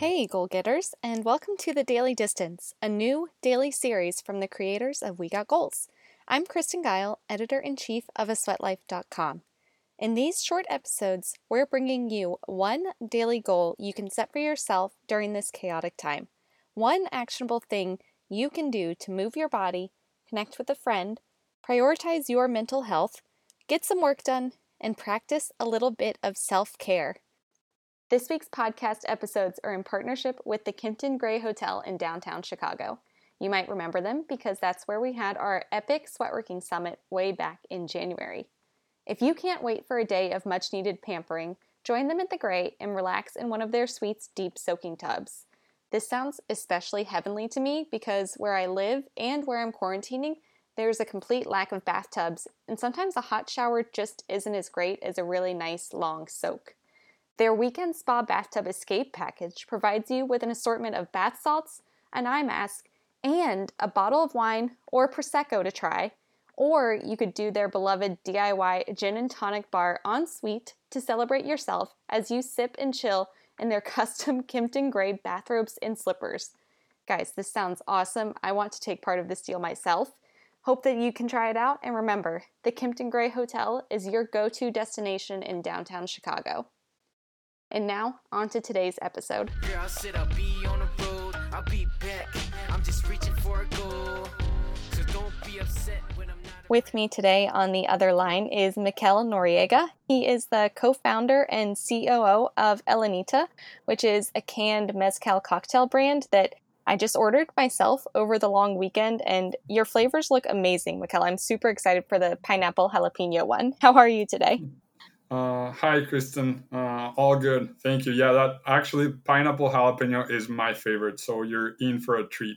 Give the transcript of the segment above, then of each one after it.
Hey, goal getters, and welcome to The Daily Distance, a new daily series from the creators of We Got Goals. I'm Kristen Guile, editor-in-chief of asweatlife.com. In these short episodes, we're bringing you one daily goal you can set for yourself during this chaotic time, one actionable thing you can do to move your body, connect with a friend, prioritize your mental health, get some work done, and practice a little bit of self-care. This week's podcast episodes are in partnership with the Kimpton Gray Hotel in downtown Chicago. You might remember them because that's where we had our epic sweatworking summit way back in January. If you can't wait for a day of much-needed pampering, join them at the Gray and relax in one of their suite's deep soaking tubs. This sounds especially heavenly to me because where I live and where I'm quarantining, there's a complete lack of bathtubs, and sometimes a hot shower just isn't as great as a really nice long soak. Their weekend spa bathtub escape package provides you with an assortment of bath salts, an eye mask, and a bottle of wine or Prosecco to try. Or you could do their beloved DIY gin and tonic bar en suite to celebrate yourself as you sip and chill in their custom Kimpton Gray bathrobes and slippers. Guys, this sounds awesome. I want to take part of this deal myself. Hope that you can try it out. And remember, the Kimpton Gray Hotel is your go-to destination in downtown Chicago. And now, on to today's episode. Girl, said I'll be on the road, I'll be back. I'm just reaching for a goal. So don't be upset when I'm not. With me today on the other line is Mikel Noriega. He is the co-founder and COO of Elenita, which is a canned mezcal cocktail brand that I just ordered myself over the long weekend, and your flavors look amazing, Mikel. I'm super excited for the pineapple jalapeno one. How are you today? Hi, Kristen. All good. Thank you. Yeah, that actually pineapple jalapeno is my favorite. So you're in for a treat.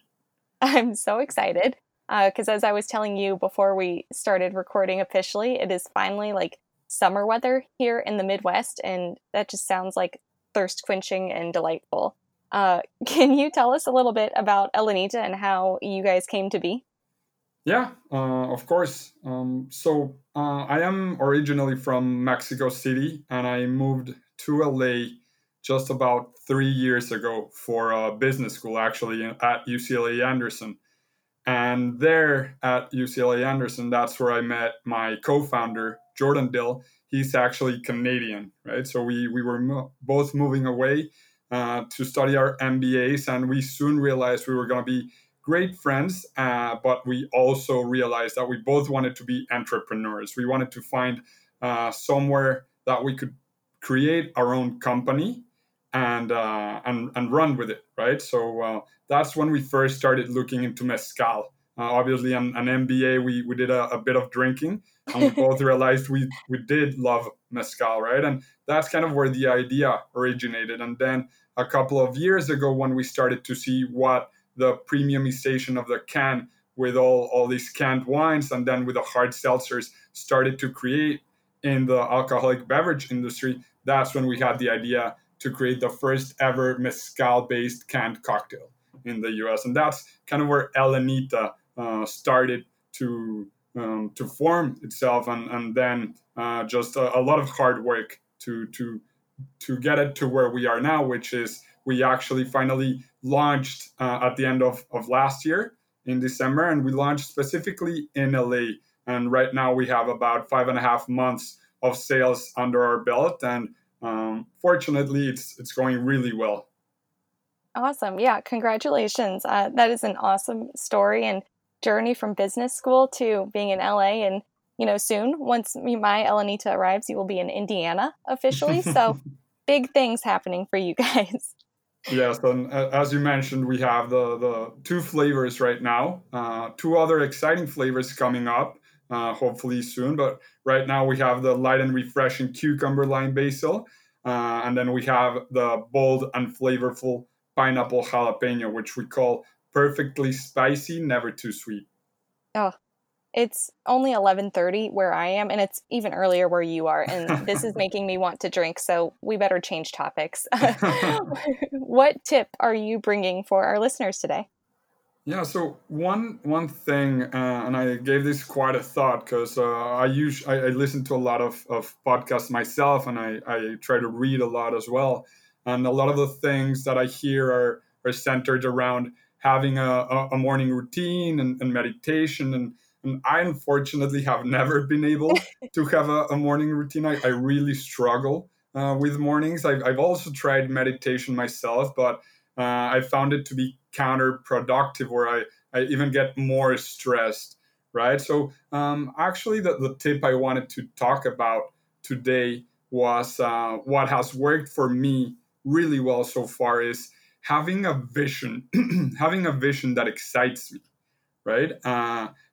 I'm so excited because as I was telling you before we started recording officially, it is finally like summer weather here in the Midwest. And that just sounds like thirst quenching and delightful. Can you tell us a little bit about Elenita and how you guys came to be? Yeah, of course. So I am originally from Mexico City, and I moved to LA just about 3 years ago for business school, actually, at UCLA Anderson. And there at UCLA Anderson, that's where I met my co-founder, Jordan Dill. He's actually Canadian, right? So we were both moving away to study our MBAs, and we soon realized we were going to be great friends, but we also realized that we both wanted to be entrepreneurs. We wanted to find somewhere that we could create our own company and run with it, right? So that's when we first started looking into mezcal. Obviously, an MBA, we did a bit of drinking, and we both realized we did love mezcal, right? And that's kind of where the idea originated. And then a couple of years ago, when we started to see what the premiumization of the can with all these canned wines and then with the hard seltzers started to create in the alcoholic beverage industry, that's when we had the idea to create the first ever mezcal-based canned cocktail in the U.S. And that's kind of where Elenita started to form itself and then just a lot of hard work to get it to where we are now, which is we actually finally launched at the end of last year in December, and we launched specifically in LA. And right now we have about 5.5 months of sales under our belt. And fortunately, it's going really well. Awesome. Yeah. Congratulations. That is an awesome story and journey from business school to being in LA. And, you know, soon, once my Elenita arrives, you will be in Indiana officially. So big things happening for you guys. Yes, and as you mentioned, we have the two flavors right now, two other exciting flavors coming up, hopefully soon. But right now we have the light and refreshing cucumber lime basil, and then we have the bold and flavorful pineapple jalapeno, which we call perfectly spicy, never too sweet. Oh, it's only 11:30 where I am, and it's even earlier where you are, and this is making me want to drink, so we better change topics. What tip are you bringing for our listeners today? Yeah, so one thing, and I gave this quite a thought because I listen to a lot of podcasts myself, and I try to read a lot as well. A lot of the things that I hear are centered around having a morning routine and meditation. And I, unfortunately, have never been able to have a morning routine. I really struggle with mornings. I've also tried meditation myself, but I found it to be counterproductive, where I even get more stressed, right? So actually, the tip I wanted to talk about today was what has worked for me really well so far is having a vision, having a vision that excites me, right?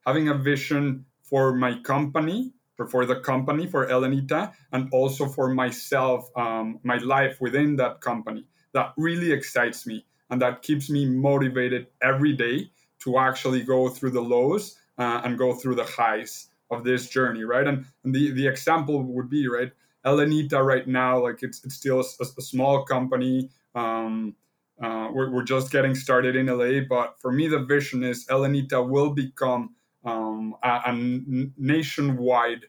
Having a vision for my company, or for the company, for Elenita, and also for myself, my life within that company. That really excites me, and that keeps me motivated every day to actually go through the lows and go through the highs of this journey, right? And the example would be, right, Elenita right now, like it's still a small company. We're just getting started in LA, but for me, the vision is Elenita will become a nationwide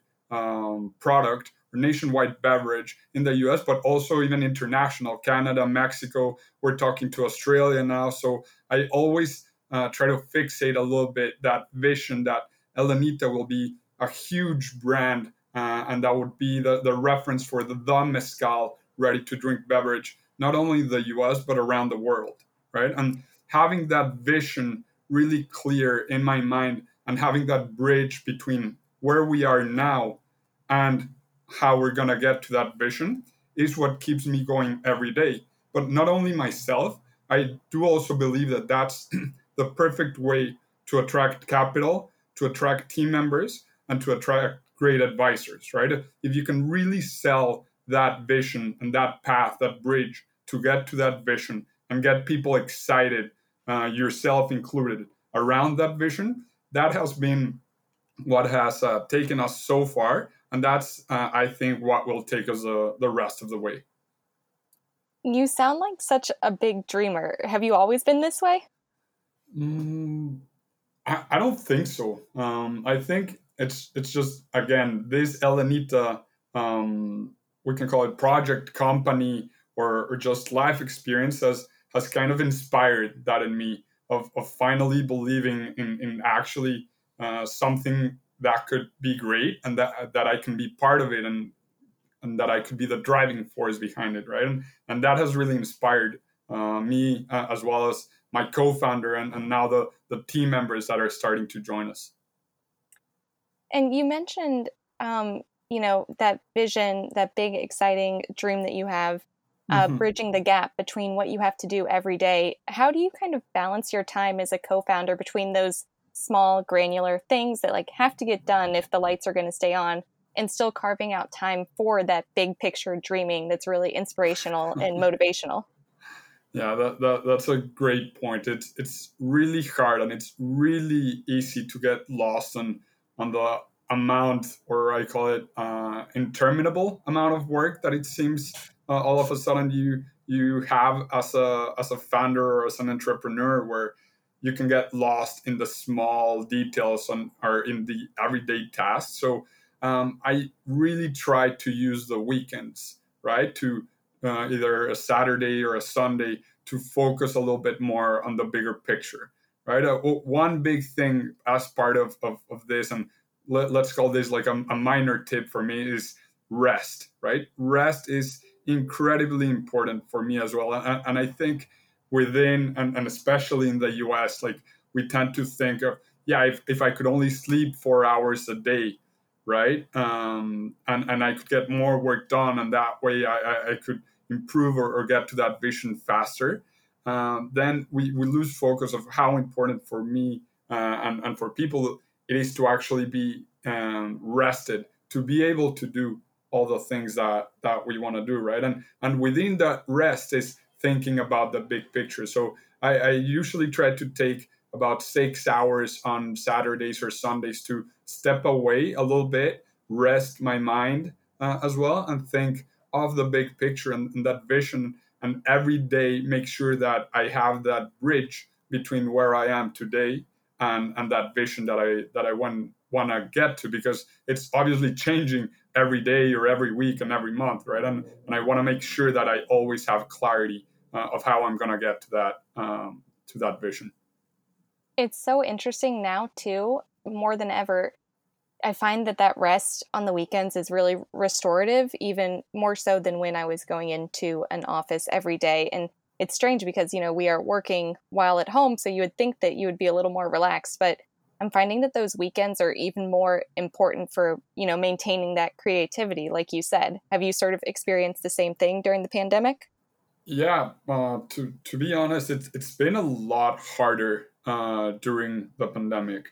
product, or nationwide beverage in the US, but also even international, Canada, Mexico. We're talking to Australia now. So I always try to fixate a little bit that vision that Elenita will be a huge brand, and that would be the reference for the mezcal ready-to-drink beverage, not only in the US, but around the world, right? And having that vision really clear in my mind, and having that bridge between where we are now and how we're going to get to that vision is what keeps me going every day. But not only myself, I do also believe that that's the perfect way to attract capital, to attract team members, and to attract great advisors, right? If you can really sell that vision and that path, that bridge to get to that vision, and get people excited, yourself included, around that vision, that has been what has taken us so far. And that's, I think, what will take us the rest of the way. You sound like such a big dreamer. Have you always been this way? I don't think so. I think it's just, again, this Elenita, we can call it project, company, or just life experience has kind of inspired that in me, of finally believing in actually something that could be great, and that I can be part of it, and that I could be the driving force behind it, right? And that has really inspired me, as well as my co-founder, and now the team members that are starting to join us. And you mentioned, that vision, that big, exciting dream that you have, bridging the gap between what you have to do every day. How do you kind of balance your time as a co-founder between those small granular things that have to get done if the lights are going to stay on, and still carving out time for that big picture dreaming that's really inspirational and motivational? Yeah, that's a great point. It's really hard, and it's really easy to get lost on the amount, or I call it interminable amount of work that it seems all of a sudden you have as a founder or as an entrepreneur, where you can get lost in the small details or in the everyday tasks. So I really try to use the weekends, right? To either a Saturday or a Sunday, to focus a little bit more on the bigger picture, right? One big thing as part of this, and let's call this a minor tip for me, is rest, right? Rest is incredibly important for me as well. And I think within, and especially in the US, we tend to think of, if I could only sleep 4 hours a day, right? And I could get more work done, and that way I could improve or get to that vision faster. Then we lose focus of how important for me and for people it is to actually be rested, to be able to do all the things that we want to do, right? And within that rest is thinking about the big picture. So I usually try to take about 6 hours on Saturdays or Sundays to step away a little bit, rest my mind as well, and think of the big picture and that vision. And every day, make sure that I have that bridge between where I am today and that vision that I want to get to, because it's obviously changing every day or every week and every month, right? And I want to make sure that I always have clarity of how I'm going to get to that vision. It's so interesting now too, more than ever. I find that rest on the weekends is really restorative, even more so than when I was going into an office every day. And it's strange because, we are working while at home, so you would think that you would be a little more relaxed, but I'm finding that those weekends are even more important for, maintaining that creativity, like you said. Have you sort of experienced the same thing during the pandemic? Yeah, to be honest, it's been a lot harder during the pandemic.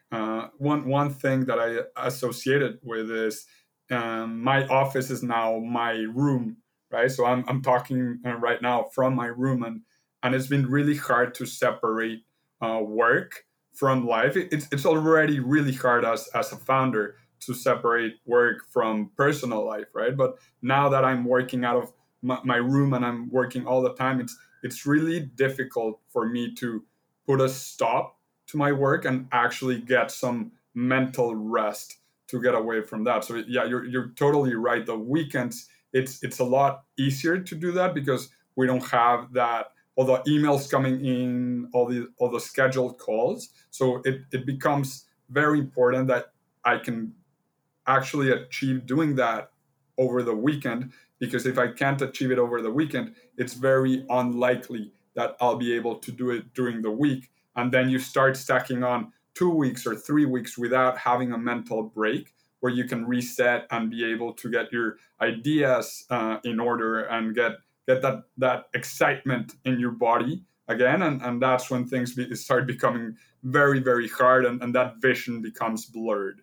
One thing that I associated with is my office is now my room, right? So I'm talking right now from my room, and it's been really hard to separate work from life. It's already really hard as a founder to separate work from personal life, right? But now that I'm working out of my room and I'm working all the time, it's really difficult for me to put a stop to my work and actually get some mental rest to get away from that. So yeah, you're totally right. The weekends, it's a lot easier to do that because we don't have that, all the emails coming in, all the scheduled calls. So it becomes very important that I can actually achieve doing that over the weekend, because if I can't achieve it over the weekend, it's very unlikely that I'll be able to do it during the week. And then you start stacking on 2 weeks or 3 weeks without having a mental break where you can reset and be able to get your ideas in order and get that excitement in your body again. And that's when things start becoming very, very hard and that vision becomes blurred.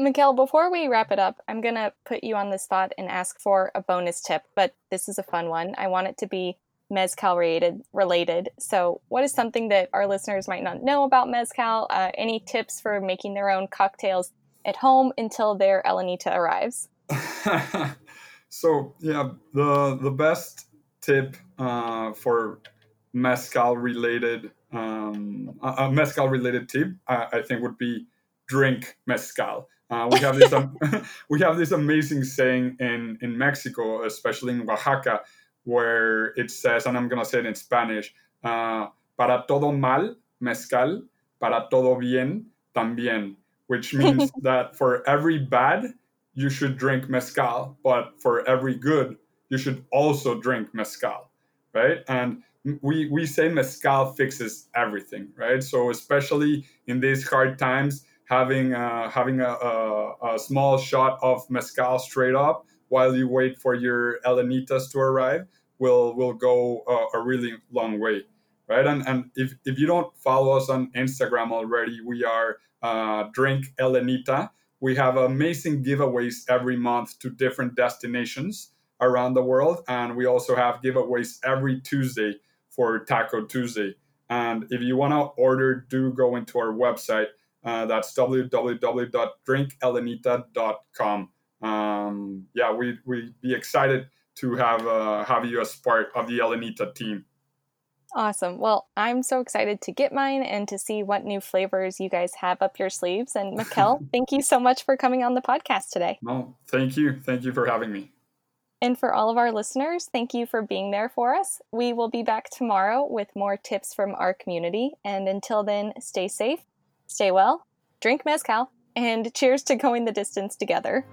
Mikel, before we wrap it up, I'm going to put you on the spot and ask for a bonus tip, but this is a fun one. I want it to be mezcal related. So what is something that our listeners might not know about mezcal? Any tips for making their own cocktails at home until their Elenita arrives? So yeah, the best tip for mezcal related tip, I think, would be drink mezcal. We have this amazing saying in Mexico, especially in Oaxaca, where it says, and I'm going to say it in Spanish, para todo mal, mezcal, para todo bien, también, which means that for every bad, you should drink mezcal, but for every good, you should also drink mezcal, right? And we say mezcal fixes everything, right? So especially in these hard times, having a small shot of mezcal straight up while you wait for your Elenitas to arrive will go a really long way, right? And if you don't follow us on Instagram already, we are Drink Elenita. We have amazing giveaways every month to different destinations around the world. And we also have giveaways every Tuesday for Taco Tuesday. And if you want to order, do go into our website. That's www.drinkelenita.com. Yeah, we'd be excited to have you as part of the Elenita team. Awesome. Well, I'm so excited to get mine and to see what new flavors you guys have up your sleeves. And Mikel, thank you so much for coming on the podcast today. No, thank you. Thank you for having me. And for all of our listeners, thank you for being there for us. We will be back tomorrow with more tips from our community. And until then, stay safe, stay well, drink mezcal, and cheers to going the distance together.